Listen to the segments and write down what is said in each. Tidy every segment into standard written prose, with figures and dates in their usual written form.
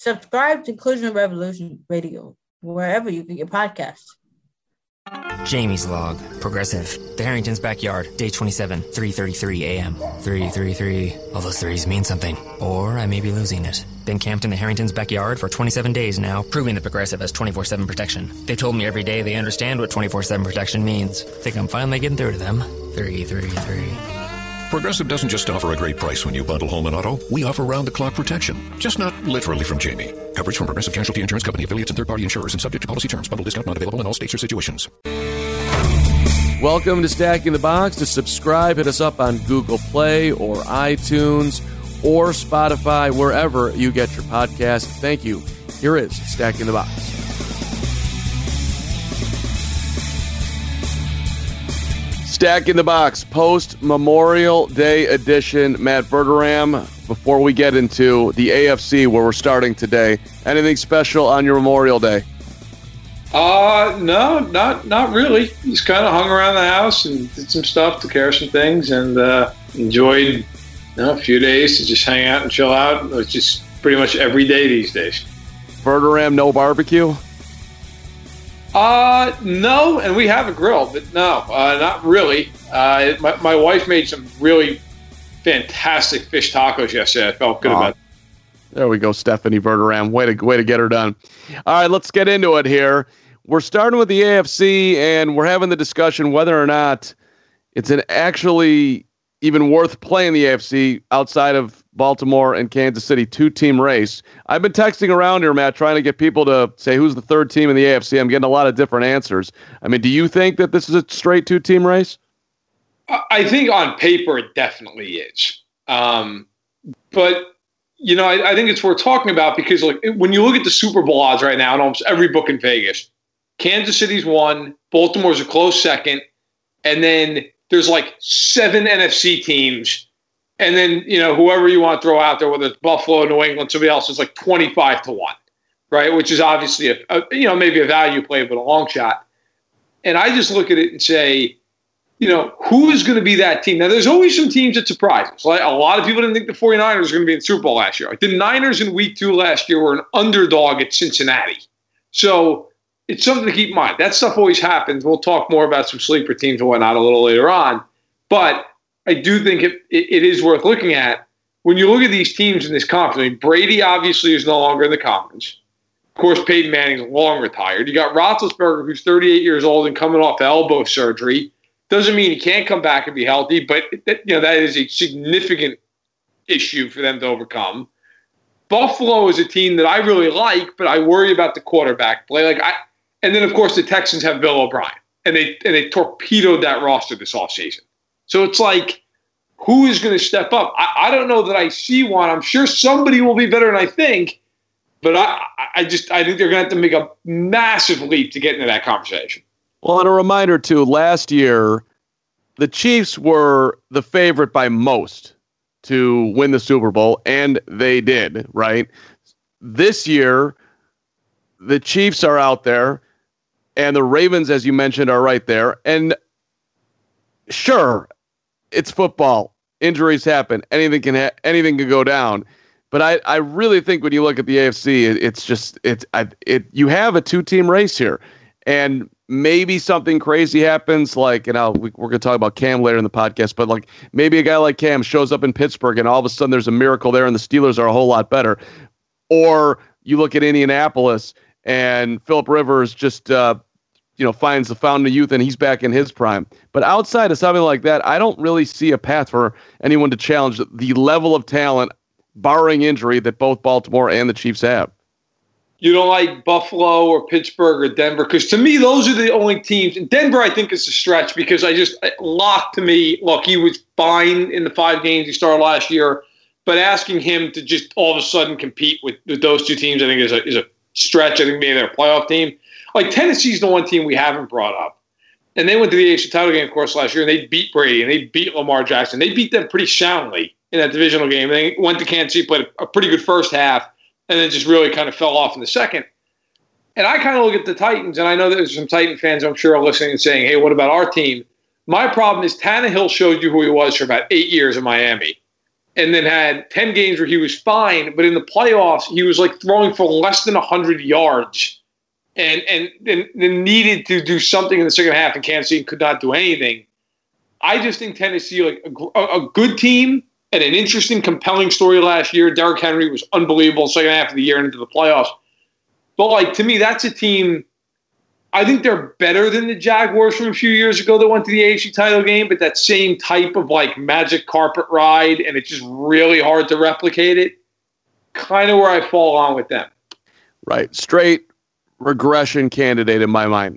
Subscribe to Inclusion Revolution Radio, wherever you get your podcasts. Jamie's Log, Progressive, The Harrington's Backyard, Day 27, 3:33 a.m. 333. All those threes mean something, or I may be losing it. Been camped in the Harrington's backyard for 27 days now, proving that Progressive has 24/7 protection. They've told me every day they understand what 24/7 protection means. Think I'm finally getting through to them. 333. Progressive doesn't just offer a great price when you bundle home and auto. We offer round-the-clock protection. Just not literally from Jamie. Coverage from Progressive Casualty Insurance Company, affiliates, and third-party insurers, and subject to policy terms. Bundle discount not available in all states or situations. Welcome to Stacking the Box. To subscribe, hit us up on Google Play or iTunes or Spotify, wherever you get your podcast. Thank you. Here is Stacking the Box. Stack in the Box, post-Memorial Day edition. Matt Verderame, before we get into the AFC where we're starting today, anything special on your Memorial Day? No, not really. Just kind of hung around the house and did some stuff, took care of some things, and enjoyed a few days to just hang out and chill out. It's just pretty much every day these days. Verderame, no barbecue? No, and we have a grill, but no, not really. My wife made some really fantastic fish tacos yesterday. I felt good about it. There we go, Stephanie Bertram. Way to get her done. All right, let's get into it here. We're starting with the AFC, and we're having the discussion whether or not it's actually even worth playing the AFC outside of Baltimore and Kansas City, two-team race. I've been texting around here, Matt, trying to get people to say who's the third team in the AFC. I'm getting a lot of different answers. I mean, do you think that this is a straight two-team race? I think on paper it definitely is. But, I think it's worth talking about because when you look at the Super Bowl odds right now in almost every book in Vegas, Kansas City's one, Baltimore's a close second, and then there's seven NFC teams. And then, whoever you want to throw out there, whether it's Buffalo, New England, somebody else, is 25-1, right? Which is obviously, a maybe a value play, but a long shot. And I just look at it and say, who is going to be that team? Now, there's always some teams that surprise us. A lot of people didn't think the 49ers were going to be in the Super Bowl last year. The Niners in week 2 last year were an underdog at Cincinnati. So it's something to keep in mind. That stuff always happens. We'll talk more about some sleeper teams and whatnot a little later on. But I do think it is worth looking at. When you look at these teams in this conference, I mean, Brady obviously is no longer in the conference. Of course, Peyton Manning is long retired. You got Roethlisberger, who's 38 years old and coming off elbow surgery. Doesn't mean he can't come back and be healthy, but that is a significant issue for them to overcome. Buffalo is a team that I really like, but I worry about the quarterback play. And then, of course, the Texans have Bill O'Brien, and they torpedoed that roster this offseason. So it's who is going to step up? I don't know that I see one. I'm sure somebody will be better than I think, but I think they're going to have to make a massive leap to get into that conversation. Well, and a reminder, too, last year, the Chiefs were the favorite by most to win the Super Bowl, and they did, right? This year, the Chiefs are out there, and the Ravens, as you mentioned, are right there, and sure, it's football. Injuries happen. Anything can go down. But I really think when you look at the AFC, it's you have a two-team race here. And maybe something crazy happens, like, and we're going to talk about Cam later in the podcast, but like maybe a guy like Cam shows up in Pittsburgh and all of a sudden there's a miracle there and the Steelers are a whole lot better. Or you look at Indianapolis and Phillip Rivers just, finds the fountain of youth and he's back in his prime. But outside of something like that, I don't really see a path for anyone to challenge the level of talent, barring injury, that both Baltimore and the Chiefs have. You don't like Buffalo or Pittsburgh or Denver? Because to me, those are the only teams. And Denver, I think, is a stretch because Lock, to me, look, he was fine in the 5 games he started last year. But asking him to just all of a sudden compete with those two teams, I think, is a stretch. I think maybe they're a playoff team. Like, Tennessee's the one team we haven't brought up. And they went to the AFC title game, of course, last year, and they beat Brady, and they beat Lamar Jackson. They beat them pretty soundly in that divisional game. And they went to Kansas City, played a pretty good first half, and then just really kind of fell off in the second. And I kind of look at the Titans, and I know there's some Titan fans I'm sure are listening and saying, hey, what about our team? My problem is Tannehill showed you who he was for about 8 years in Miami and then had 10 games where he was fine, but in the playoffs, he was like throwing for less than 100 yards and needed to do something in the second half, and Kansas City could not do anything. I just think Tennessee, like a good team, and an interesting, compelling story last year. Derrick Henry was unbelievable second half of the year and into the playoffs. But, like, to me, that's a team – I think they're better than the Jaguars from a few years ago that went to the AFC title game, but that same type of, like, magic carpet ride, and it's just really hard to replicate it, kind of where I fall on with them. Right. Straight regression candidate in my mind.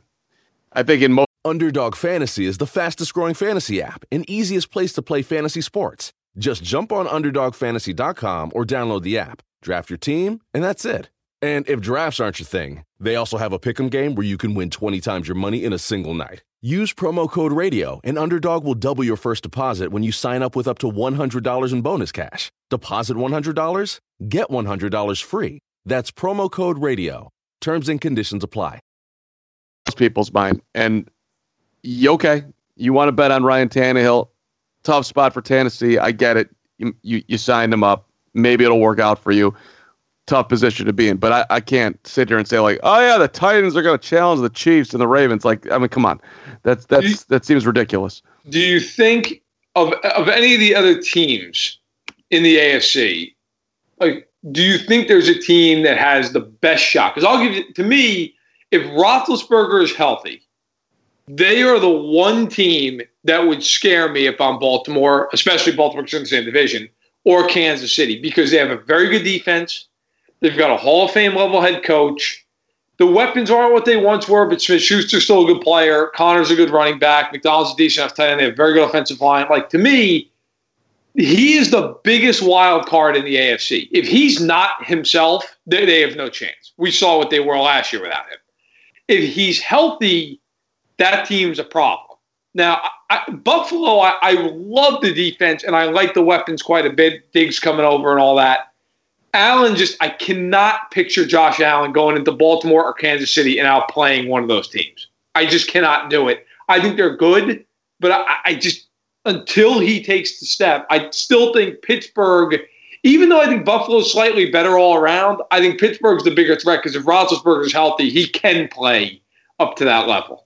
I think in most – Underdog Fantasy is the fastest-growing fantasy app and easiest place to play fantasy sports. Just jump on UnderdogFantasy.com or download the app, draft your team, and that's it. And if drafts aren't your thing, they also have a pick'em game where you can win 20 times your money in a single night. Use promo code RADIO, and Underdog will double your first deposit when you sign up with up to $100 in bonus cash. Deposit $100, get $100 free. That's promo code RADIO. Terms and conditions apply. Most people's mind. And, okay, you want to bet on Ryan Tannehill. Tough spot for Tennessee. I get it. You signed him up. Maybe it'll work out for you. Tough position to be in. But I can't sit here and say, like, oh, yeah, the Titans are going to challenge the Chiefs and the Ravens. Like, I mean, come on. That seems ridiculous. Do you think of any of the other teams in the AFC, like, do you think there's a team that has the best shot? Because I'll give you – to me, if Roethlisberger is healthy, they are the one team that would scare me if I'm Baltimore, especially Baltimore in the same division, or Kansas City, because they have a very good defense. They've got a Hall of Fame level head coach. The weapons aren't what they once were, but Smith-Schuster's still a good player. Connor's a good running back. McDonald's a decent enough tight end. They have a very good offensive line. Like, to me, he is the biggest wild card in the AFC. If he's not himself, they have no chance. We saw what they were last year without him. If he's healthy, that team's a problem. Now, Buffalo, I love the defense, and I like the weapons quite a bit. Diggs coming over and all that. Allen just – I cannot picture Josh Allen going into Baltimore or Kansas City and outplaying one of those teams. I just cannot do it. I think they're good, but I just – until he takes the step, I still think Pittsburgh – even though I think Buffalo's slightly better all around, I think Pittsburgh's the bigger threat because if Roethlisberger's healthy, he can play up to that level.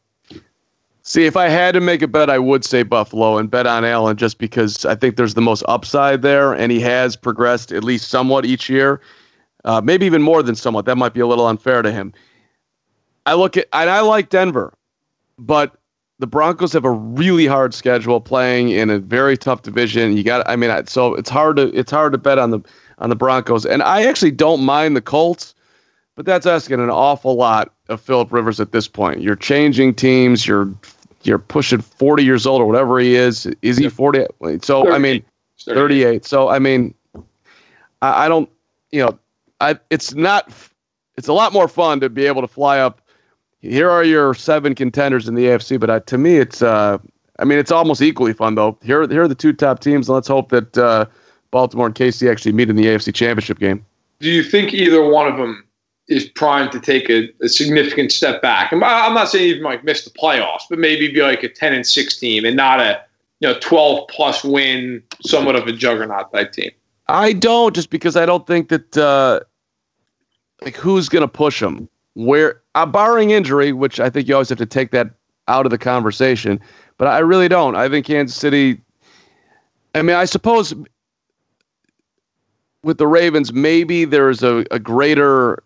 See, if I had to make a bet, I would say Buffalo and bet on Allen just because I think there's the most upside there, and he has progressed at least somewhat each year, maybe even more than somewhat. That might be a little unfair to him. I like Denver, but the Broncos have a really hard schedule playing in a very tough division. So it's hard to bet on the Broncos, and I actually don't mind the Colts. But that's asking an awful lot of Phillip Rivers at this point. You're changing teams. You're pushing 40 years old or whatever he is. Is he 40? So 38. 38. So I don't. It's not. It's a lot more fun to be able to fly up. Here are your 7 contenders in the AFC. But to me, it's. It's almost equally fun though. Here are the 2 top teams. And let's hope that Baltimore and KC actually meet in the AFC Championship game. Do you think either one of them is primed to take a significant step back? I'm not saying even like miss the playoffs, but maybe be like a 10-6 team and not a 12+ win, somewhat of a juggernaut type team. I don't, just because I don't think that who's going to push them. where, barring injury, which I think you always have to take that out of the conversation, but I really don't. I think Kansas City, I mean, I suppose with the Ravens, maybe there's a greater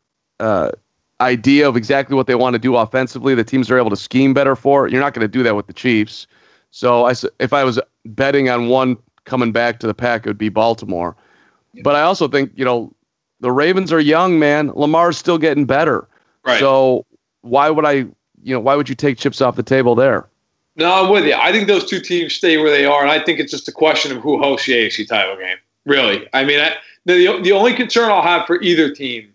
idea of exactly what they want to do offensively. The teams are able to scheme better for it. You're not going to do that with the Chiefs. So if I was betting on one coming back to the pack, it would be Baltimore. But I also think, you know, the Ravens are young, man. Lamar's still getting better. Right. So why would why would you take chips off the table there? No, I'm with you. I think those two teams stay where they are, and I think it's just a question of who hosts the AFC title game, really. I mean, the only concern I'll have for either team,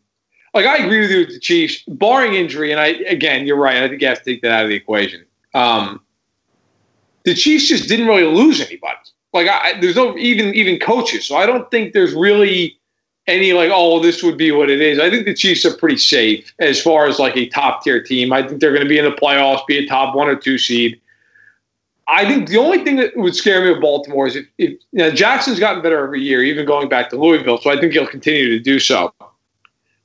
like I agree with you with the Chiefs, barring injury, and again, you're right. I think you have to take that out of the equation. The Chiefs just didn't really lose anybody. Like there's no even coaches, so I don't think there's really any like, oh, this would be what it is. I think the Chiefs are pretty safe as far as like a top tier team. I think they're going to be in the playoffs, be a top 1 or 2 seed. I think the only thing that would scare me with Baltimore is if now Jackson's gotten better every year, even going back to Louisville, so I think he'll continue to do so.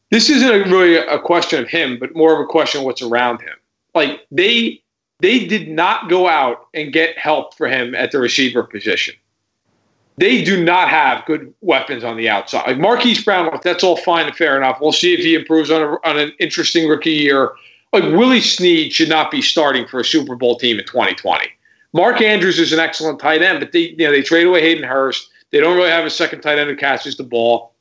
This isn't really a question of him, but more of a question of what's around him. Like They did not go out and get help for him at the receiver position. They do not have good weapons on the outside. Like Marquise Brown, that's all fine and fair enough. We'll see if he improves on an interesting rookie year. Like Willie Snead should not be starting for a Super Bowl team in 2020. Mark Andrews is an excellent tight end, but they trade away Hayden Hurst. They don't really have a second tight end who catches the ball.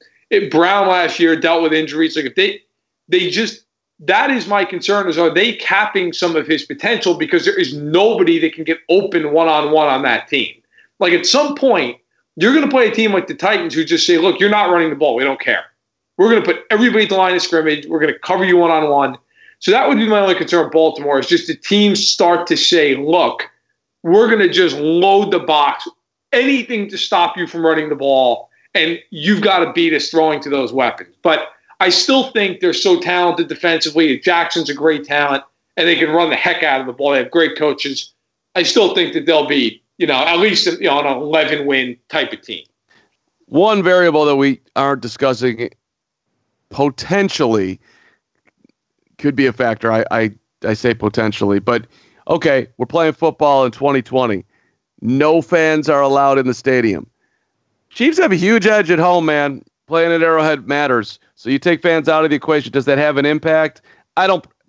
Brown last year dealt with injuries. Like if they just. That is my concern, is are they capping some of his potential because there is nobody that can get open one-on-one on that team. Like at some point, you're going to play a team like the Titans who just say, look, you're not running the ball. We don't care. We're going to put everybody at the line of scrimmage. We're going to cover you one-on-one. So that would be my only concern with Baltimore, is just the teams start to say, look, we're going to just load the box, anything to stop you from running the ball, and you've got to beat us throwing to those weapons. But I still think they're so talented defensively. Jackson's a great talent, and they can run the heck out of the ball. They have great coaches. I still think that they'll be, at least an 11-win type of team. One variable that we aren't discussing potentially could be a factor. I say potentially, but okay, we're playing football in 2020. No fans are allowed in the stadium. Chiefs have a huge edge at home, man. Playing at Arrowhead matters. So you take fans out of the equation. Does that have an impact?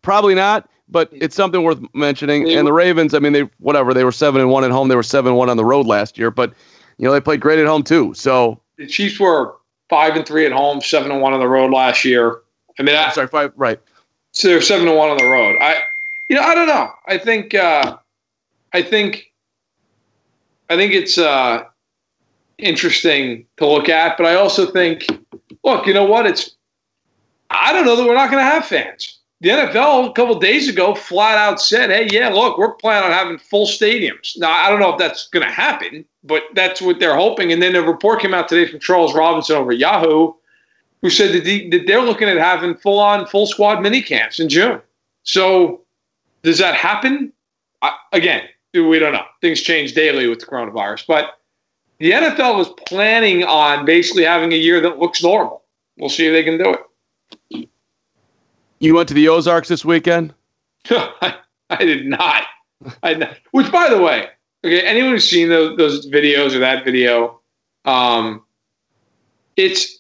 Probably not, but it's something worth mentioning. And the Ravens, I mean, they were 7-1 at home. They were 7-1 on the road last year, but they played great at home too. So the Chiefs were 5-3 at home, 7-1 on the road last year. I mean, I'm sorry, five, right. So they're 7-1 on the road. I don't know. I think it's interesting to look at, but I also think, look, you know what? I don't know that we're not going to have fans. The NFL a couple of days ago flat out said, hey, yeah, look, we're planning on having full stadiums. Now, I don't know if that's going to happen, but that's what they're hoping. And then a report came out today from Charles Robinson over at Yahoo, who said that they're looking at having full squad mini camps in June. So does that happen? Again, we don't know. Things change daily with the coronavirus, but the NFL was planning on basically having a year that looks normal. We'll see if they can do it. You went to the Ozarks this weekend? I did not. Which, by the way, okay, anyone who's seen those videos or that video, it's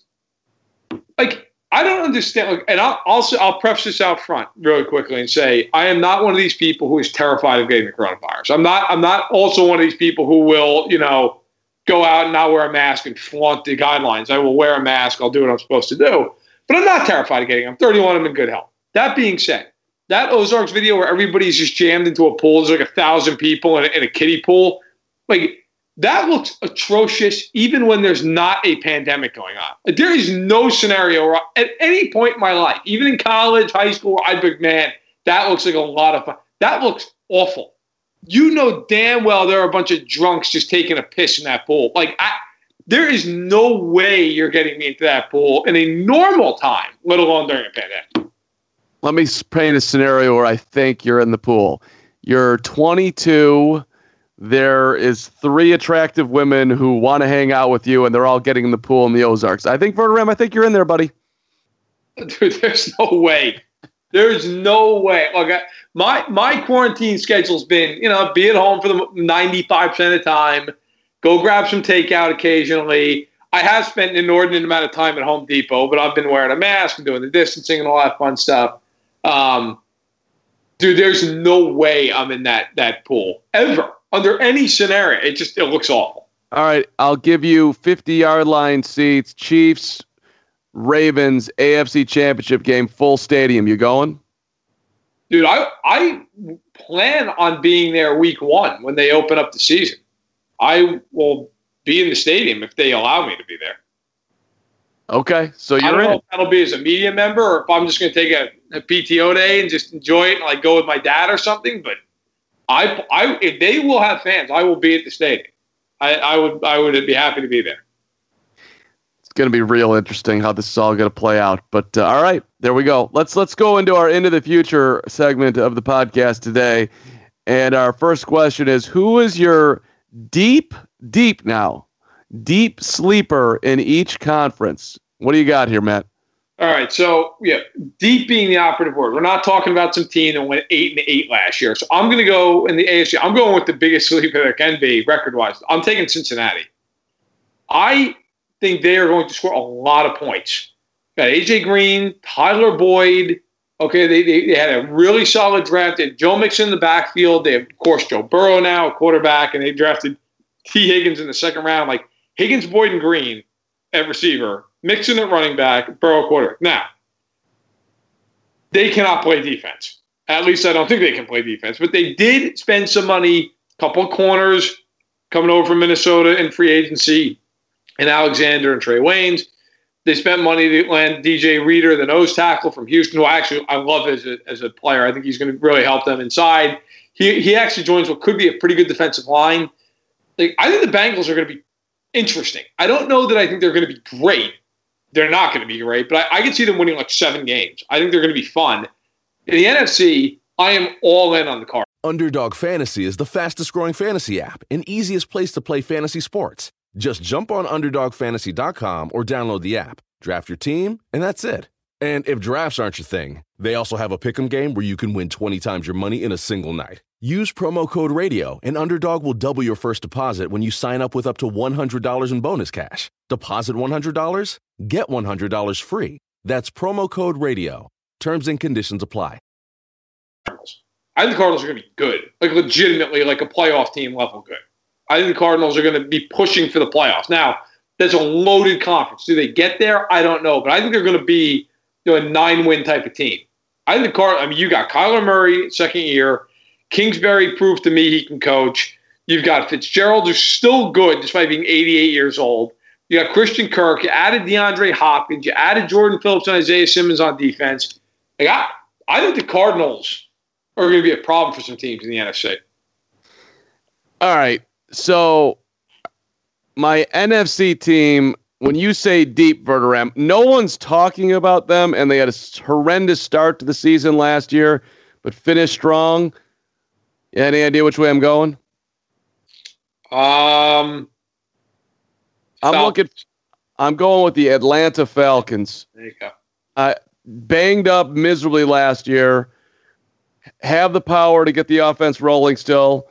like I don't understand. Like, and I'll preface this out front really quickly and say I am not one of these people who is terrified of getting the coronavirus. I'm not also one of these people who will go out and not wear a mask and flaunt the guidelines. I will wear a mask. I'll do what I'm supposed to do. But I'm not terrified of getting it. I'm 31. I'm in good health. That being said, that Ozarks video where everybody's just jammed into a pool, there's like 1,000 people in a kiddie pool, like that looks atrocious even when there's not a pandemic going on. Like, there is no scenario where at any point in my life, even in college, high school, I'd be like, man, that looks like a lot of fun. That looks awful. You know damn well there are a bunch of drunks just taking a piss in that pool. Like, there is no way you're getting me into that pool in a normal time, let alone during a pandemic. Let me paint a scenario where I think you're in the pool. You're 22. There is 3 attractive women who want to hang out with you, and they're all getting in the pool in the Ozarks. I think, Verderame, you're in there, buddy. Dude, there's no way. There is no way. Look, my quarantine schedule's been, be at home for the 95% of the time, go grab some takeout occasionally. I have spent an inordinate amount of time at Home Depot, but I've been wearing a mask and doing the distancing and all that fun stuff. Dude, there's no way I'm in that pool ever under any scenario. It looks awful. All right, I'll give you 50-yard line seats, Chiefs, Ravens, AFC Championship game, full stadium. You going? Dude, I plan on being there week one when they open up the season. I will be in the stadium if they allow me to be there. Okay, so you're in. I don't know if that'll be as a media member or if I'm just going to take a PTO day and just enjoy it and like go with my dad or something. But I if they will have fans, I will be at the stadium. I would be happy to be there. It's going to be real interesting how this is all going to play out. But all right, there we go. Let's go into our Into the Future segment of the podcast today. And our first question is, who is your deep sleeper in each conference? What do you got here, Matt? All right, so yeah, deep being the operative word. We're not talking about some team that went 8-8 last year. So I'm going to go in the AFC. I'm going with the biggest sleeper there can be record-wise. I'm taking Cincinnati. I think they are going to score a lot of points. Got AJ Green, Tyler Boyd. Okay, they had a really solid draft. They had Joe Mixon in the backfield. They have, of course, Joe Burrow now, quarterback, and they drafted T. Higgins in the second round. Like Higgins, Boyd, and Green at receiver. Mixon at running back, Burrow quarterback. Now, they cannot play defense. At least I don't think they can play defense. But they did spend some money, a couple of corners coming over from Minnesota in free agency, and Alexander and Trey Waynes. They spent money to land DJ Reader, the nose tackle from Houston, who actually I love as a player. I think he's going to really help them inside. He actually joins what could be a pretty good defensive line. Like, I think the Bengals are going to be interesting. I don't know that I think they're going to be great. They're not going to be great, but I can see them winning like 7 games. I think they're going to be fun. In the NFC, I am all in on the Cardinals. Underdog Fantasy is the fastest-growing fantasy app and easiest place to play fantasy sports. Just jump on UnderdogFantasy.com or download the app, draft your team, and that's it. And if drafts aren't your thing, they also have a pick'em game where you can win 20 times your money in a single night. Use promo code RADIO, and Underdog will double your first deposit when you sign up with up to $100 in bonus cash. Deposit $100, get $100 free. That's promo code RADIO. Terms and conditions apply. I think the Cardinals are going to be good. Like, legitimately, like a playoff team level good. I think the Cardinals are going to be pushing for the playoffs. Now, that's a loaded conference. Do they get there? I don't know. But I think they're going to be a 9-win type of team. I think the Cardinals, you got Kyler Murray, second year. Kingsbury proved to me he can coach. You've got Fitzgerald, who's still good despite being 88 years old. You got Christian Kirk. You added DeAndre Hopkins. You added Jordan Phillips and Isaiah Simmons on defense. Like, I think the Cardinals are going to be a problem for some teams in the NFC. All right. So my NFC team, when you say deep, Verderame, no one's talking about them, and they had a horrendous start to the season last year, but finished strong. You any idea which way I'm going? I'm going with the Atlanta Falcons. There you go. Banged up miserably last year. Have the power to get the offense rolling still.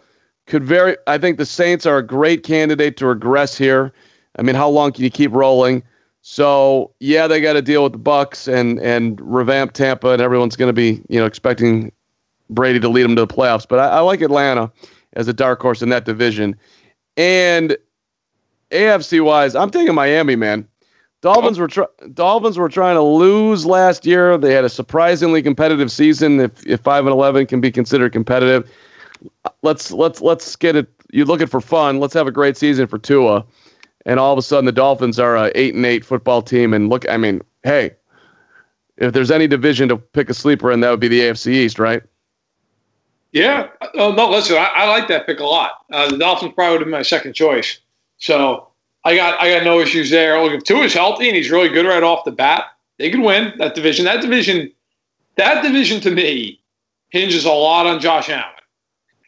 I think the Saints are a great candidate to regress here. I mean, how long can you keep rolling? So yeah, they got to deal with the Bucs and revamp Tampa, and everyone's going to be expecting Brady to lead them to the playoffs, but I like Atlanta as a dark horse in that division. And AFC-wise, I'm taking Miami, man. Dolphins were trying to lose last year. They had a surprisingly competitive season, if 5-11 can be considered competitive. Let's get it. You look it for fun. Let's have a great season for Tua. And all of a sudden, the Dolphins are a 8-8 football team. And look, I mean, hey, if there's any division to pick a sleeper in, that would be the AFC East, right? Yeah. Oh, no, listen, I like that pick a lot. The Dolphins probably would have been my second choice. So I got no issues there. Look, if Tua's healthy and he's really good right off the bat, they could win that division. That division to me hinges a lot on Josh Allen.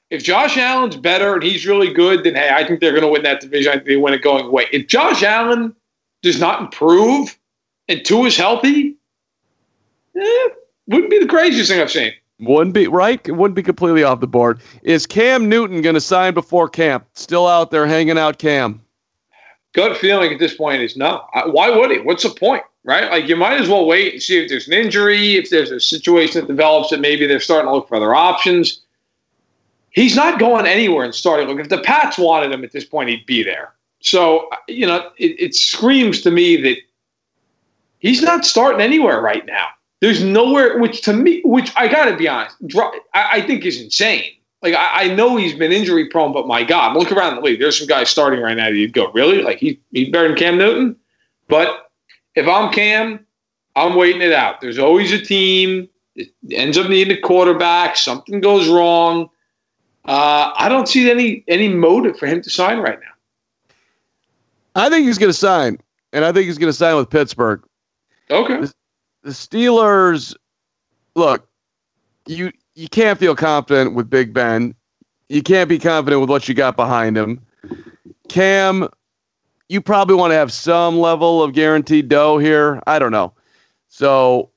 If Josh Allen's better and he's really good, then, hey, I think they're going to win that division. I think they win it going away. If Josh Allen does not improve and Tua's healthy, wouldn't be the craziest thing I've seen. Wouldn't be, right? It wouldn't be completely off the board. Is Cam Newton going to sign before camp? Still out there hanging out, Cam? Gut feeling at this point is no. Why would he? What's the point, right? Like, you might as well wait and see if there's an injury, if there's a situation that develops that maybe they're starting to look for other options. He's not going anywhere and starting looking. If the Pats wanted him at this point, he'd be there. So, you know, it screams to me that he's not starting anywhere right now. There's nowhere, which to me, which I got to be honest, I think is insane. Like, I know he's been injury prone, but my God, look around the league. There's some guys starting right now that you'd go, really? Like, he's better than Cam Newton? But if I'm Cam, I'm waiting it out. There's always a team that ends up needing a quarterback. Something goes wrong. I don't see any motive for him to sign right now. I think he's going to sign, and I think he's going to sign with Pittsburgh. Okay. The Steelers, look, you can't feel confident with Big Ben. You can't be confident with what you got behind him. Cam, you probably want to have some level of guaranteed dough here. I don't know. So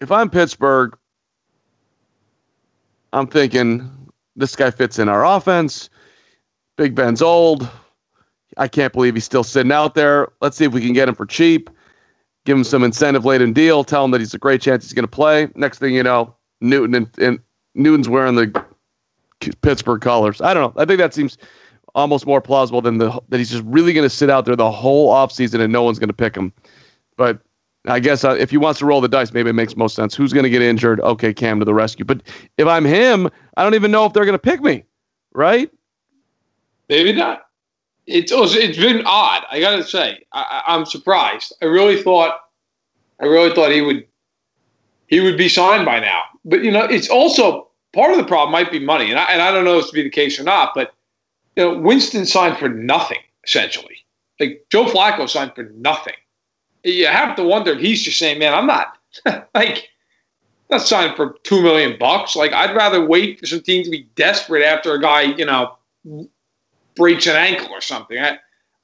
if I'm Pittsburgh, I'm thinking this guy fits in our offense. Big Ben's old. I can't believe he's still sitting out there. Let's see if we can get him for cheap. Give him some incentive-laden deal. Tell him that he's a great chance he's going to play. Next thing you know, Newton's wearing the Pittsburgh colors. I don't know. I think that seems almost more plausible than that he's just really going to sit out there the whole offseason and no one's going to pick him. But I guess if he wants to roll the dice, maybe it makes most sense. Who's going to get injured? Okay, Cam to the rescue. But if I'm him, I don't even know if they're going to pick me, right? Maybe not. It's been odd. I gotta say, I'm surprised. I really thought he would be signed by now. But you know, it's also part of the problem might be money, and I don't know if it's to be the case or not. But you know, Winston signed for nothing essentially. Like Joe Flacco signed for nothing. You have to wonder if he's just saying, "Man, I'm not not signing for $2 million. Like I'd rather wait for some team to be desperate after a guy, you know." Breaks an ankle or something.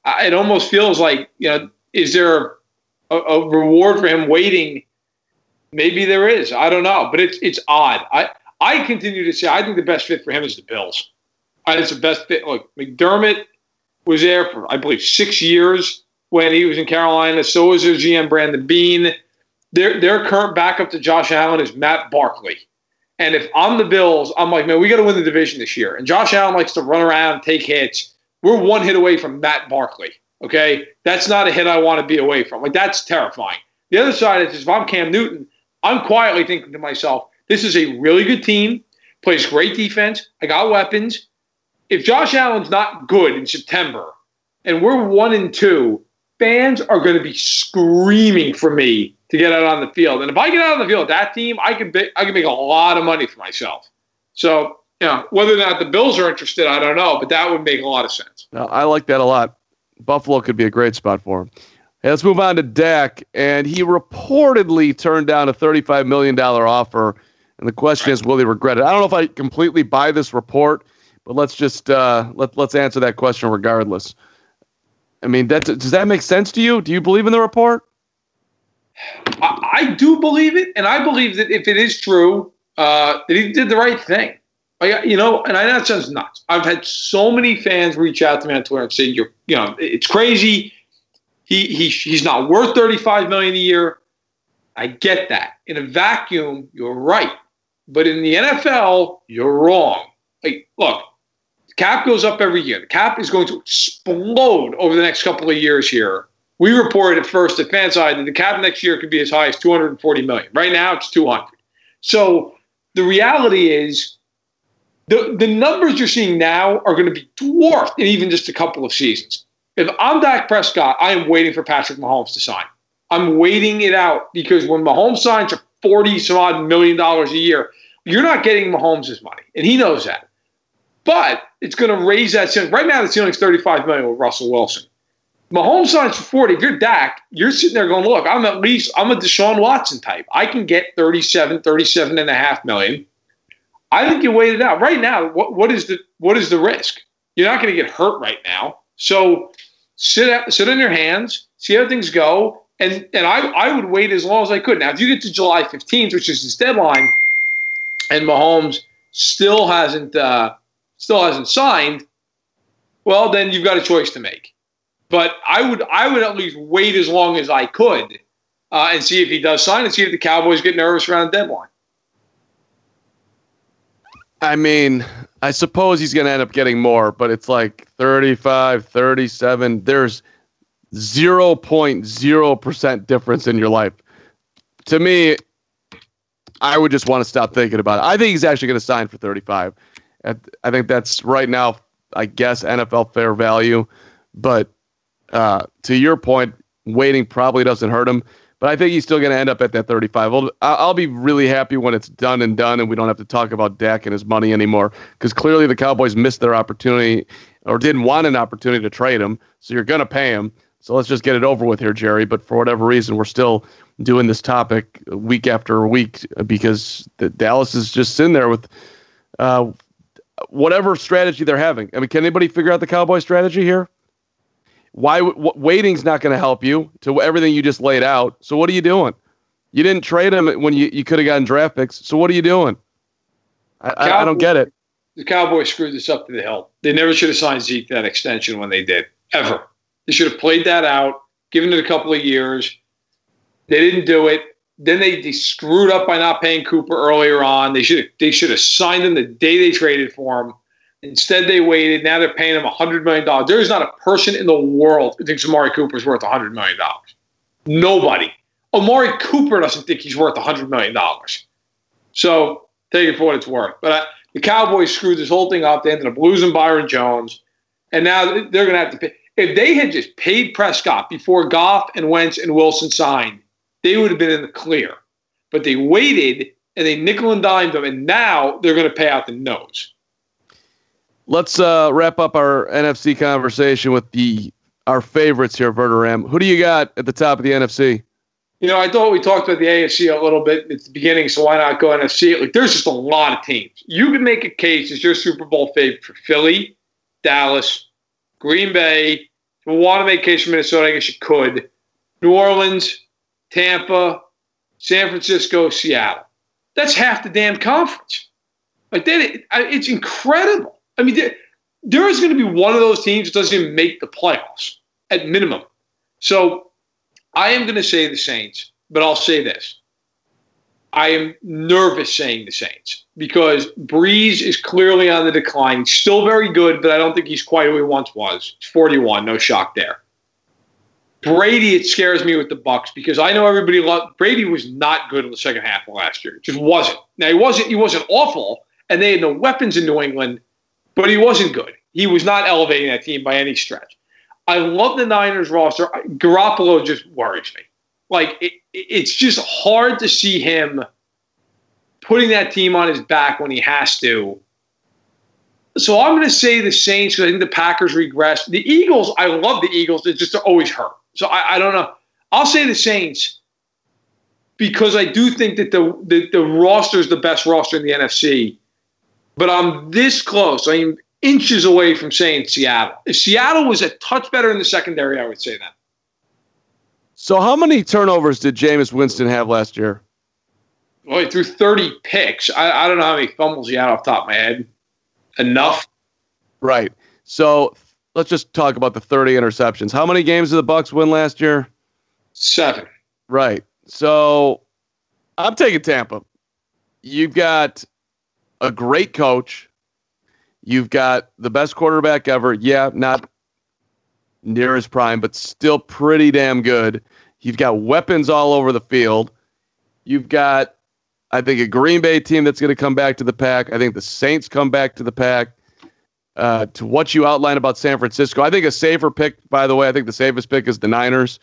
It almost feels like, you know, is there a reward for him waiting? Maybe there is. I don't know, but it's odd. I continue to say I think the best fit for him is the Bills. It's the best fit. Look, McDermott was there for, I believe, 6 years when he was in Carolina. So was their GM, Brandon Bean. Their current backup to Josh Allen is Matt Barkley. And if I'm the Bills, I'm like, man, we got to win the division this year. And Josh Allen likes to run around, take hits. We're one hit away from Matt Barkley, okay? That's not a hit I want to be away from. Like, that's terrifying. The other side is if I'm Cam Newton, I'm quietly thinking to myself, this is a really good team, plays great defense. I got weapons. If Josh Allen's not good in September and we're 1-2, fans are going to be screaming for me to get out on the field. And if I get out on the field, that team, I can make a lot of money for myself. So, you know, whether or not the Bills are interested, I don't know, but that would make a lot of sense. No, I like that a lot. Buffalo could be a great spot for him. Hey, let's move on to Dak. And he reportedly turned down a $35 million offer. And the question is, will he regret it? I don't know if I completely buy this report, but let's just let's answer that question regardless. I mean, does that make sense to you? Do you believe in the report? I do believe it, and I believe that if it is true, that he did the right thing. Like, you know, and I know that sounds nuts. I've had so many fans reach out to me on Twitter and say, you know, it's crazy. He's not worth $35 million a year. I get that. In a vacuum, you're right. But in the NFL, you're wrong. Like, look, the cap goes up every year. The cap is going to explode over the next couple of years here. We reported at first at Fanside that the cap next year could be as high as $240 million. Right now, it's $200. So the reality is the numbers you're seeing now are going to be dwarfed in even just a couple of seasons. If I'm Dak Prescott, I am waiting for Patrick Mahomes to sign. I'm waiting it out because when Mahomes signs for $40-some-odd million a year, you're not getting Mahomes' money, and he knows that. But it's going to raise that ceiling. Right now, the ceiling's $35 million with Russell Wilson. Mahomes signs for 40. If you're Dak, you're sitting there going, look, I'm a Deshaun Watson type. I can get 37.5 million. I think you wait it out. Right now, what is the risk? You're not going to get hurt right now. So sit on your hands, see how things go. And I would wait as long as I could. Now, if you get to July 15th, which is his deadline, and Mahomes still hasn't signed, well, then you've got a choice to make. But I would at least wait as long as I could and see if he does sign and see if the Cowboys get nervous around the deadline. I mean, I suppose he's going to end up getting more, but it's like 35, 37. There's 0.0% difference in your life. To me, I would just want to stop thinking about it. I think he's actually going to sign for 35. I think that's right now, I guess, NFL fair value. But to your point, waiting probably doesn't hurt him. But I think he's still going to end up at that 35. I'll be really happy when it's done and done and we don't have to talk about Dak and his money anymore, because clearly the Cowboys missed their opportunity or didn't want an opportunity to trade him. So you're going to pay him. So let's just get it over with here, Jerry. But for whatever reason, we're still doing this topic week after week because Dallas is just in there with whatever strategy they're having. I mean, can anybody figure out the Cowboy strategy here? Why waiting's not going to help you to everything you just laid out. So what are you doing? You didn't trade him when you could have gotten draft picks. So what are you doing? I don't get it. The Cowboys screwed this up to the hilt. They never should have signed Zeke that extension when they did, ever. They should have played that out, given it a couple of years. They didn't do it. Then they screwed up by not paying Cooper earlier on. They should have signed him the day they traded for him. Instead, they waited. Now they're paying him $100 million. There is not a person in the world who thinks Amari Cooper is worth $100 million. Nobody. Amari Cooper doesn't think he's worth $100 million. So take it for what it's worth. But the Cowboys screwed this whole thing up. They ended up losing Byron Jones. And now they're going to have to pay. If they had just paid Prescott before Goff and Wentz and Wilson signed, they would have been in the clear. But they waited, and they nickel and dimed them, and now they're going to pay out the nose. Let's wrap up our NFC conversation with our favorites here, Verderame. Who do you got at the top of the NFC? You know, I thought we talked about the AFC a little bit at the beginning, so why not go NFC? Like, there's just a lot of teams. You can make a case as your Super Bowl favorite for Philly, Dallas, Green Bay. If you want to make a case for Minnesota, I guess you could. New Orleans, Tampa, San Francisco, Seattle. That's half the damn conference. Like that, it's incredible. I mean, there is going to be one of those teams that doesn't even make the playoffs at minimum. So I am going to say the Saints, but I'll say this. I am nervous saying the Saints because Breeze is clearly on the decline. He's still very good, but I don't think he's quite who he once was. He's 41, no shock there. Brady, it scares me with the Bucks because I know everybody loved Brady was not good in the second half of last year. Just wasn't. Now he wasn't awful, and they had no weapons in New England, but he wasn't good. He was not elevating that team by any stretch. I love the Niners roster. Garoppolo just worries me. Like, it's just hard to see him putting that team on his back when he has to. So I'm going to say the Saints because I think the Packers regressed. The Eagles, I love the Eagles. It's just they're always hurt. So I don't know. I'll say the Saints because I do think that the roster is the best roster in the NFC. But I'm this close. I am inches away from saying Seattle. If Seattle was a touch better in the secondary, I would say that. So how many turnovers did Jameis Winston have last year? Well, he threw 30 picks. I don't know how many fumbles he had off the top of my head. Enough. Right. So let's just talk about the 30 interceptions. How many games did the Bucs win last year? 7. Right. So I'm taking Tampa. You've got a great coach. You've got the best quarterback ever. Yeah, not near his prime, but still pretty damn good. You've got weapons all over the field. You've got, I think, a Green Bay team that's going to come back to the pack. I think the Saints come back to the pack. To what you outlined about San Francisco, I think a safer pick, by the way, I think the safest pick is the Niners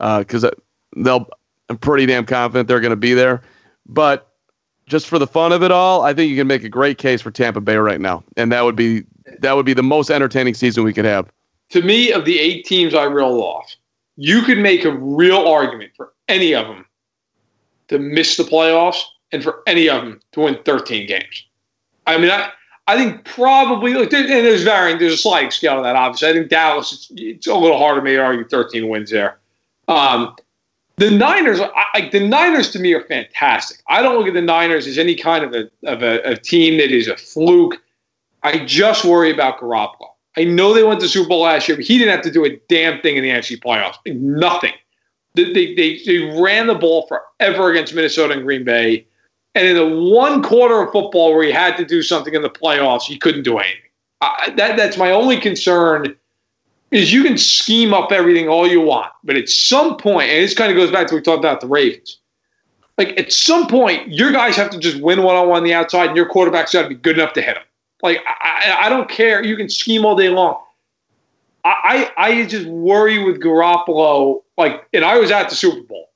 because I'm pretty damn confident they're going to be there. But just for the fun of it all, I think you can make a great case for Tampa Bay right now, and that would be the most entertaining season we could have. To me, of the 8 teams I reeled off, you could make a real argument for any of them to miss the playoffs and for any of them to win 13 games. I mean, I think probably, look, and there's varying, there's a sliding scale to that, obviously. I think Dallas, it's a little harder to argue 13 wins there. The Niners, to me, are fantastic. I don't look at the Niners as any kind of a team that is a fluke. I just worry about Garoppolo. I know they went to the Super Bowl last year, but he didn't have to do a damn thing in the NFC playoffs. Nothing. They ran the ball forever against Minnesota and Green Bay, and in the one quarter of football where he had to do something in the playoffs, he couldn't do anything. That's my only concern. Is you can scheme up everything all you want, but at some point, and this kind of goes back to what we talked about the Ravens, like at some point, your guys have to just win one-on-one on the outside, and your quarterback's got to be good enough to hit them. Like, I don't care. You can scheme all day long. I just worry with Garoppolo. Like, and I was at the Super Bowl.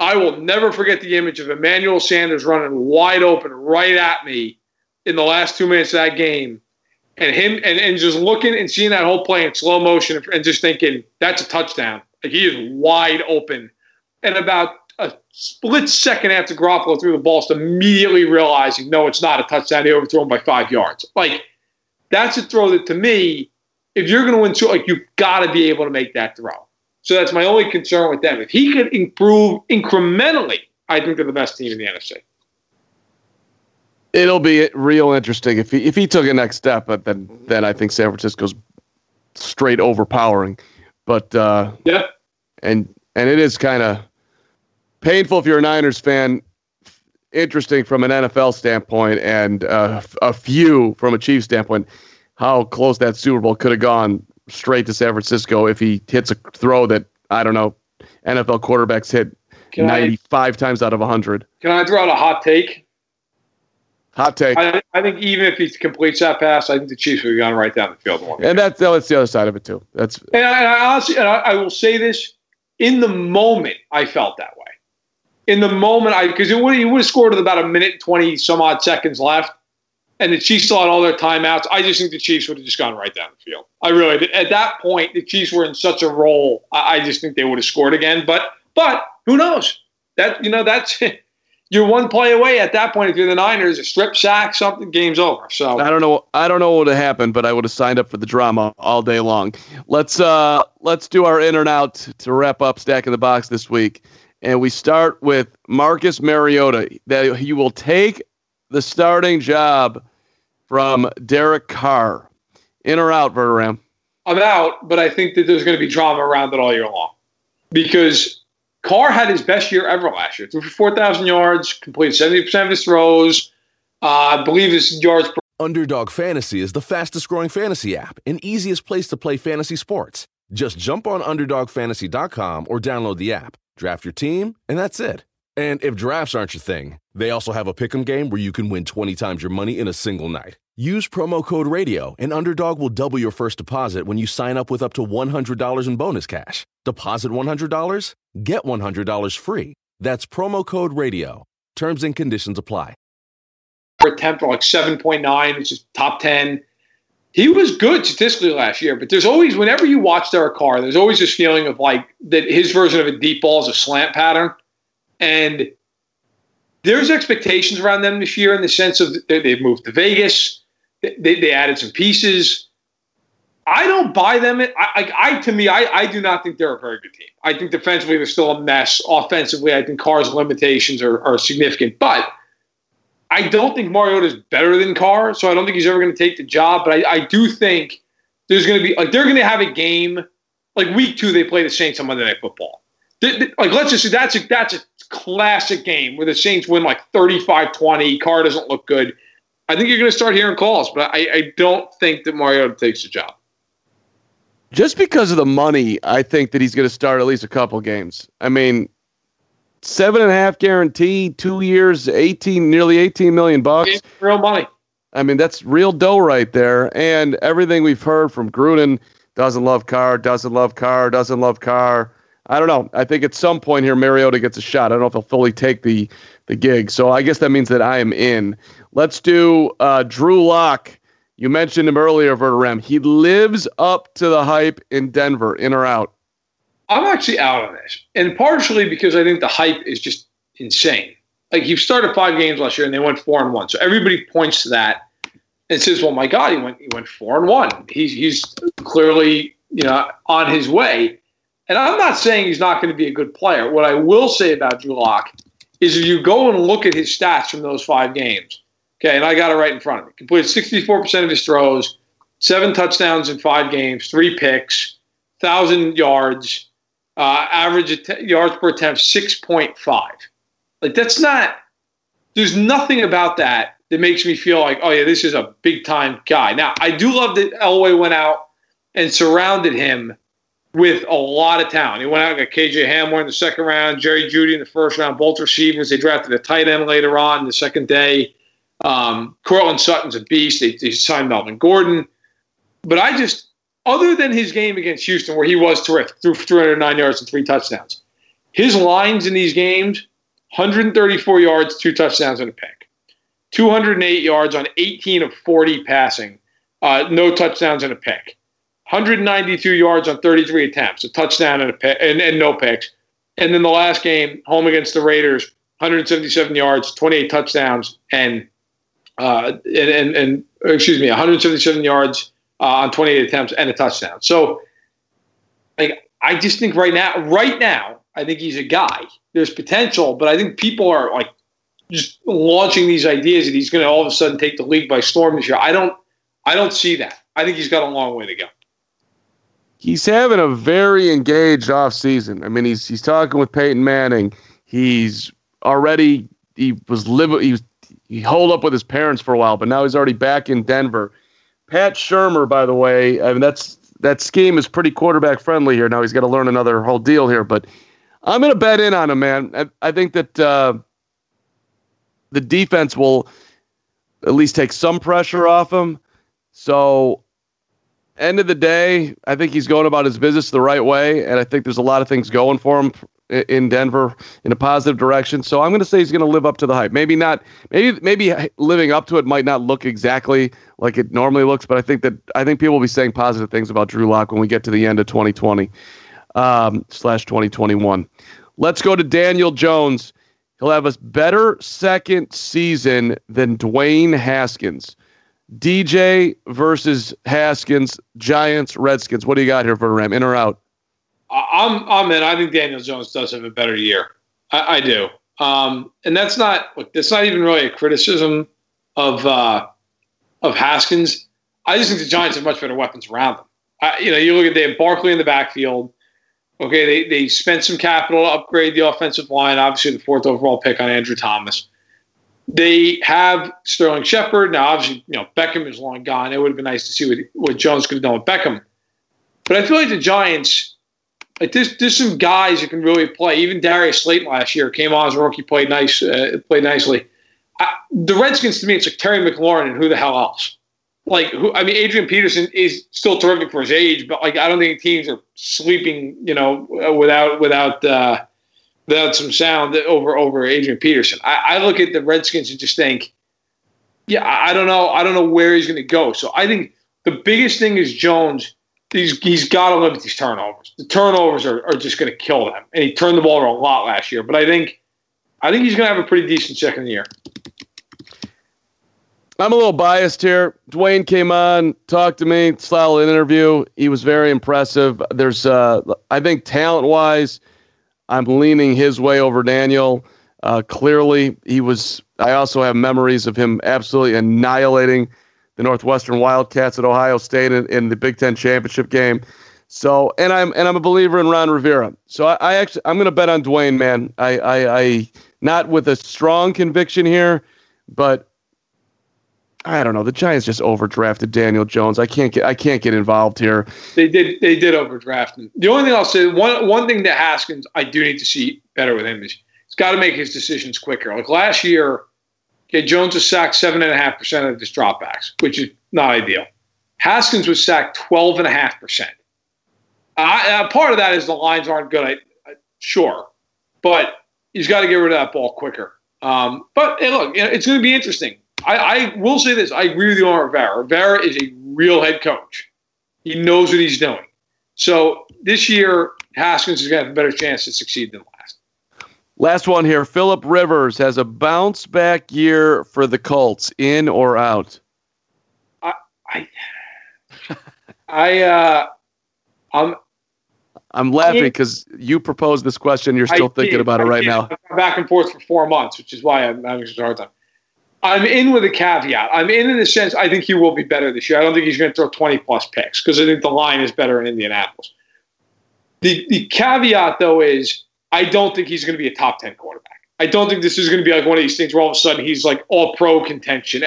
I will never forget the image of Emmanuel Sanders running wide open right at me in the last 2 minutes of that game. And him and just looking and seeing that whole play in slow motion and just thinking, that's a touchdown. Like, he is wide open. And about a split second after Garoppolo threw the ball, immediately realizing, no, it's not a touchdown. He overthrew him by 5 yards. Like, that's a throw that, to me, if you're going to win two, like, you've got to be able to make that throw. So that's my only concern with them. If he could improve incrementally, I think they're the best team in the NFC. It'll be real interesting if he took a next step, but then I think San Francisco's straight overpowering. But yeah, and it is kind of painful if you're a Niners fan. Interesting from an NFL standpoint, and a few from a Chiefs standpoint. How close that Super Bowl could have gone straight to San Francisco if he hits a throw that, I don't know, NFL quarterbacks hit 95 times out of 100. Can I throw out a hot take? Hot take. I think even if he completes that pass, I think the Chiefs would have gone right down the field. And that's the other side of it, too. I will say this. In the moment, I felt that way. In the moment, because he would have scored with about a minute and 20 some odd seconds left, and the Chiefs still had all their timeouts. I just think the Chiefs would have just gone right down the field. I really, at that point, the Chiefs were in such a roll, I just think they would have scored again. But who knows? That's it. You're one play away at that point. If you're the Niners, a strip sack, something, game's over. So I don't know what would have happened, but I would have signed up for the drama all day long. Let's do our in and out to wrap up Stacking the Box this week, and we start with Marcus Mariota. That he will take the starting job from Derek Carr. In or out, Verderame? I'm out, but I think that there's going to be drama around it all year long because Carr had his best year ever last year. Threw for 4,000 yards, completed 70% of his throws. I believe his yards per. Underdog Fantasy is the fastest growing fantasy app and easiest place to play fantasy sports. Just jump on UnderdogFantasy.com or download the app, draft your team, and that's it. And if drafts aren't your thing, they also have a pick'em game where you can win 20 times your money in a single night. Use promo code RADIO, and Underdog will double your first deposit when you sign up with up to $100 in bonus cash. Deposit $100, get $100 free. That's promo code RADIO. Terms and conditions apply. Attempt like 7.9, which is top 10. He was good statistically last year, but there's always, whenever you watch Derek Carr, there's always this feeling of like that his version of a deep ball is a slant pattern. And there's expectations around them this year in the sense of they've moved to Vegas. They added some pieces. I don't buy them. I do not think they're a very good team. I think defensively they're still a mess. Offensively, I think Carr's limitations are significant. But I don't think Mariota's better than Carr, so I don't think he's ever going to take the job. But I do think there's going to be – like, they're going to have a game. Like, week two, they play the Saints on Monday Night Football. Like, let's just say that's a classic game where the Saints win, like, 35-20. Carr doesn't look good. I think you're going to start hearing calls, but I don't think that Mariota takes the job. Just because of the money, I think that he's going to start at least a couple games. I mean, 7.5 guarantee, 2 years, nearly $18 million. It's real money. I mean, that's real dough right there. And everything we've heard from Gruden, doesn't love Carr. I don't know. I think at some point here, Mariota gets a shot. I don't know if he'll fully take the gig. So I guess that means that I am in. Let's do Drew Lock. You mentioned him earlier, Verderame. He lives up to the hype in Denver, in or out? I'm actually out on this, and partially because I think the hype is just insane. Like, he started 5 games last year, and they went 4-1. So everybody points to that and says, well, my God, he went 4-1. He's clearly, on his way. And I'm not saying he's not going to be a good player. What I will say about Drew Lock is if you go and look at his stats from those 5 games, okay, and I got it right in front of me. Completed 64% of his throws, 7 touchdowns in 5 games, 3 picks, 1,000 yards, average yards per attempt, 6.5. Like, that's not – there's nothing about that that makes me feel like, oh, yeah, this is a big-time guy. Now, I do love that Elway went out and surrounded him with a lot of talent. He went out and got KJ Hamler in the second round, Jerry Jeudy in the first round, both receivers. They drafted a tight end later on the second day. Cortland Sutton's a beast. They signed Melvin Gordon. But I just, other than his game against Houston, where he was terrific, threw 309 yards and 3 touchdowns, his lines in these games, 134 yards, 2 touchdowns and a pick. 208 yards on 18 of 40 passing, no touchdowns and a pick. 192 yards on 33 attempts, a touchdown and a pick, and no picks. And then the last game, home against the Raiders, 177 yards, 28 touchdowns, and 177 yards on 28 attempts and a touchdown. So, like, I just think right now, I think he's a guy. There's potential, but I think people are like just launching these ideas that he's going to all of a sudden take the league by storm this year. I don't see that. I think he's got a long way to go. He's having a very engaged offseason. I mean, he's talking with Peyton Manning. He holed up with his parents for a while, but now he's already back in Denver. Pat Shurmur, by the way, I mean that scheme is pretty quarterback friendly here. Now he's got to learn another whole deal here, but I'm going to bet in on him, man. I think that the defense will at least take some pressure off him. So, end of the day, I think he's going about his business the right way, and I think there's a lot of things going for him in Denver in a positive direction. So I'm going to say he's going to live up to the hype. Maybe not. Maybe living up to it might not look exactly like it normally looks, but I think people will be saying positive things about Drew Lock when we get to the end of 2020 /2021. Let's go to Daniel Jones. He'll have a better second season than Dwayne Haskins. DJ versus Haskins, Giants, Redskins. What do you got here for Ram? In or out? I'm in. I think Daniel Jones does have a better year. I do. And that's not even really a criticism of Haskins. I just think the Giants have much better weapons around them. You look at, they have Barkley in the backfield. Okay, they spent some capital to upgrade the offensive line. Obviously, the 4th overall pick on Andrew Thomas. They have Sterling Shepard. Now, obviously, Beckham is long gone. It would have been nice to see what Jones could have done with Beckham. But I feel like the Giants, like there's some guys that can really play. Even Darius Slayton last year came on as a rookie, played nicely. The Redskins, to me, it's like Terry McLaurin and who the hell else? Like, Adrian Peterson is still terrific for his age, but like I don't think teams are sleeping, without some sound over Adrian Peterson. I look at the Redskins and just think, yeah, I don't know where he's going to go. So I think the biggest thing is Jones. He's got to limit these turnovers. The turnovers are just going to kill them. And he turned the ball over a lot last year. But I think he's going to have a pretty decent second year. I'm a little biased here. Dwayne came on, talked to me, solid interview. He was very impressive. There's, I think, talent-wise, I'm leaning his way over Daniel. Clearly, I also have memories of him absolutely annihilating the Northwestern Wildcats at Ohio State in the Big Ten championship game. So, and I'm a believer in Ron Rivera. So I'm going to bet on Dwayne, man. I not with a strong conviction here, but I don't know. The Giants just overdrafted Daniel Jones. I can't get involved here. They did overdraft him. The only thing I'll say, one thing that Haskins, I do need to see better with him is he's got to make his decisions quicker. Like last year, okay, Jones was sacked 7.5% of his dropbacks, which is not ideal. Haskins was sacked 12.5%. Part of that is the lines aren't good. Sure, but he's got to get rid of that ball quicker. But hey, look, it's going to be interesting. I will say this. I agree with you on Rivera. Rivera is a real head coach. He knows what he's doing. So this year, Haskins is going to have a better chance to succeed than last. Last one here. Phillip Rivers has a bounce-back year for the Colts. In or out? I'm I'm laughing because you proposed this question. You're still thinking about it right now. Back and forth for 4 months, which is why I'm having such a hard time. I'm in with a caveat. I'm in the sense I think he will be better this year. I don't think he's going to throw 20-plus picks because I think the line is better in Indianapolis. The caveat, though, is I don't think he's going to be a top-10 quarterback. I don't think this is going to be like one of these things where all of a sudden he's like all-pro contention.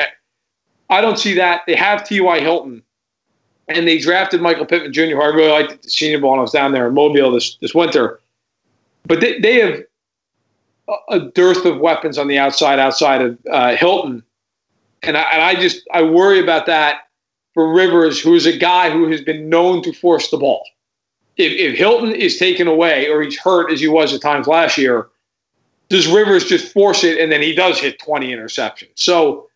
I don't see that. They have T.Y. Hilton, and they drafted Michael Pittman Jr., who I really liked at the Senior Bowl when I was down there in Mobile this winter. But they have a dearth of weapons on the outside of Hilton. And I worry about that for Rivers, who is a guy who has been known to force the ball. If Hilton is taken away or he's hurt, as he was at times last year, does Rivers just force it and then he does hit 20 interceptions? So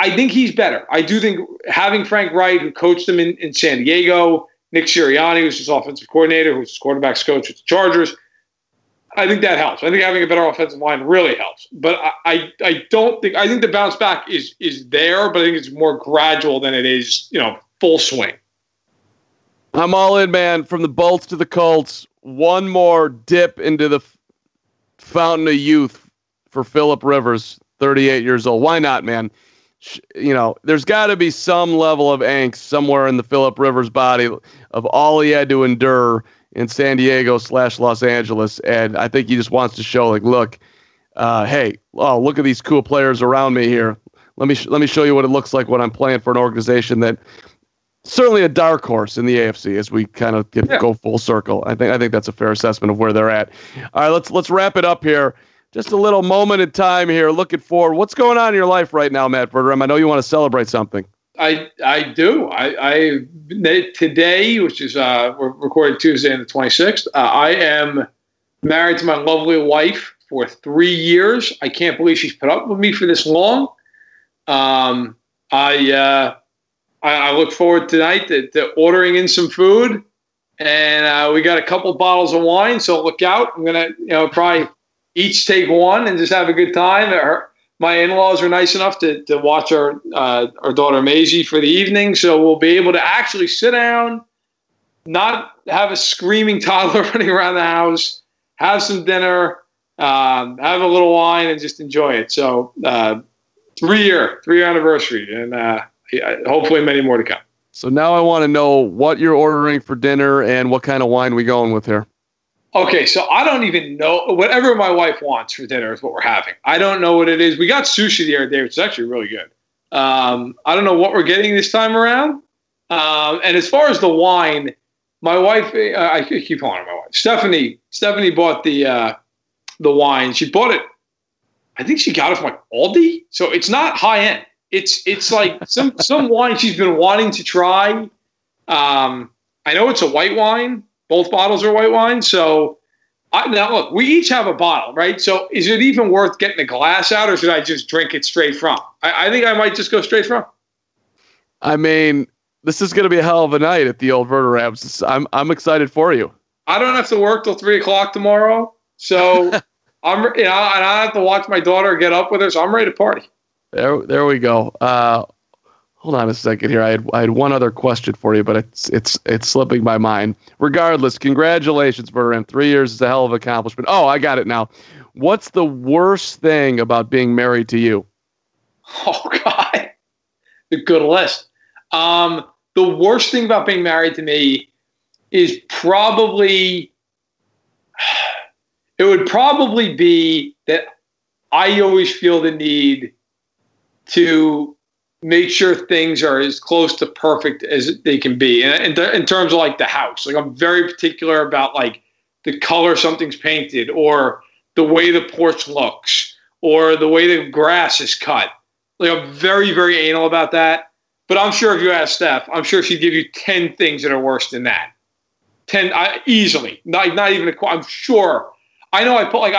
I think he's better. I do think having Frank Wright, who coached him in San Diego, Nick Sirianni, who's his offensive coordinator, who's his quarterback's coach with the Chargers, I think that helps. I think having a better offensive line really helps. But I think the bounce back is there, but I think it's more gradual than it is, full swing. I'm all in, man. From the Bolts to the Colts, one more dip into the fountain of youth for Phillip Rivers, 38 years old. Why not, man? There's got to be some level of angst somewhere in the Phillip Rivers body of all he had to endure in San Diego / Los Angeles. And I think he just wants to show, like, look, look at these cool players around me here. Let me show you what it looks like when I'm playing for an organization that certainly a dark horse in the AFC as we kind of go full circle. I think that's a fair assessment of where they're at. All right, let's wrap it up here. Just a little moment in time here, looking forward. What's going on in your life right now, Matt Verderame? I know you want to celebrate something. I do. I today, which is we're recording Tuesday on the 26th, I am married to my lovely wife for 3 years. I can't believe she's put up with me for this long. I look forward tonight to ordering in some food, and we got a couple bottles of wine. So look out! I'm gonna probably each take one and just have a good time. My in-laws are nice enough to watch our daughter Maisie for the evening, so we'll be able to actually sit down, not have a screaming toddler running around the house, have some dinner, have a little wine, and just enjoy it. So 3-year anniversary, and hopefully many more to come. So now I want to know what you're ordering for dinner and what kind of wine we going with here. Okay, so I don't even know. Whatever my wife wants for dinner is what we're having. I don't know what it is. We got sushi the other day, which is actually really good. I don't know what we're getting this time around. And as far as the wine, my wife, I keep calling her my wife, Stephanie bought the wine. She bought it, I think she got it from like Aldi. So it's not high end. It's like some wine she's been wanting to try. I know it's a white wine. Both bottles are white wine. So now look, we each have a bottle, right? So is it even worth getting a glass out, or should I just drink it straight from? I think I might just go straight from. I mean, this is going to be a hell of a night at the old Verderams. I'm excited for you. I don't have to work till 3:00 tomorrow. So and I have to watch my daughter get up with her. So I'm ready to party. There we go. Hold on a second here. I had one other question for you, but it's slipping my mind. Regardless, congratulations, Verderame. 3 years is a hell of an accomplishment. Oh, I got it now. What's the worst thing about being married to you? Oh, God. A good list. The worst thing about being married to me is probably – it would probably be that I always feel the need to – make sure things are as close to perfect as they can be. And in terms of like the house, like I'm very particular about like the color something's painted or the way the porch looks or the way the grass is cut. Like I'm very, very anal about that. But I'm sure if you ask Steph, I'm sure she'd give you 10 things that are worse than that. 10 easily, not even a, I'm sure. I know I put like,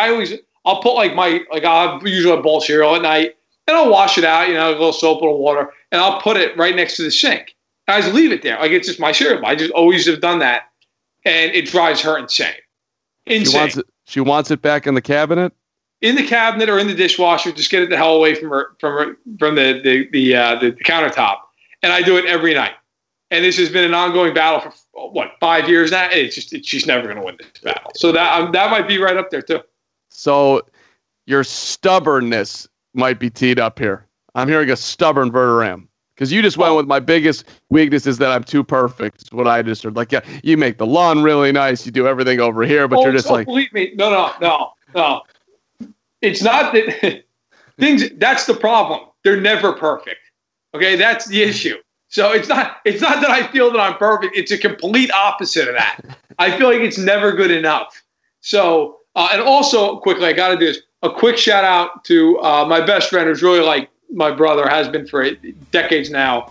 I'll put like my, like I'll usually have bowl cereal at night. And I'll wash it out, a little soap, a little water, and I'll put it right next to the sink. And I just leave it there. Like, it's just my cereal. I just always have done that, and it drives her insane. She wants it back in the cabinet? In the cabinet or in the dishwasher. Just get it the hell away from her, from the countertop. And I do it every night. And this has been an ongoing battle for, 5 years now? It's just she's never going to win this battle. So that might be right up there, too. So your stubbornness might be teed up here. I'm hearing a stubborn Verderame. Because you just went with my biggest weakness is that I'm too perfect. Is what I just heard. Like, yeah, you make the lawn really nice. You do everything over here, but you're just like. Believe me. No. It's not that things. That's the problem. They're never perfect. Okay. That's the issue. So it's not that I feel that I'm perfect. It's a complete opposite of that. I feel like it's never good enough. So, and also quickly, I got to do this. A quick shout out to my best friend who's really like, my brother has been for decades now.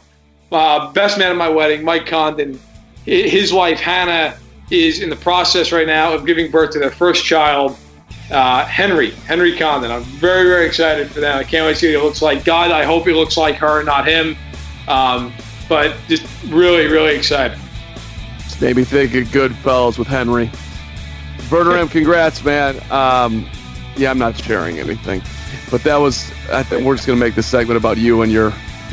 Best man at my wedding, Mike Condon. His wife, Hannah, is in the process right now of giving birth to their first child, Henry Condon. I'm very, very excited for them. I can't wait to see what he looks like. God, I hope he looks like her, not him. But just really, really excited. Just made me think of Goodfellas with Henry. Verderame, congrats, man. Yeah, I'm not sharing anything. But that was. I think we're just going to make this segment about you and your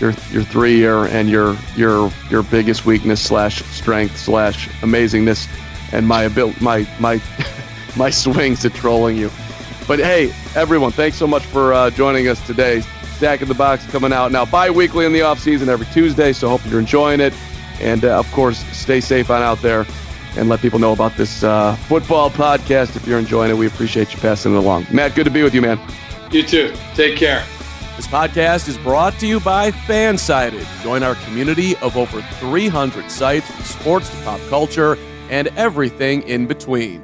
3 year and your biggest weakness / strength / amazingness, and my my swings at trolling you. But hey, everyone, thanks so much for joining us today. Stacking the Box coming out now bi-weekly in the off season every Tuesday. So hope you're enjoying it, and of course, stay safe on out there, and let people know about this football podcast if you're enjoying it. We appreciate you passing it along, Matt. Good to be with you, man. You too. Take care. This podcast is brought to you by Fansided. Join our community of over 300 sites from sports to pop culture and everything in between.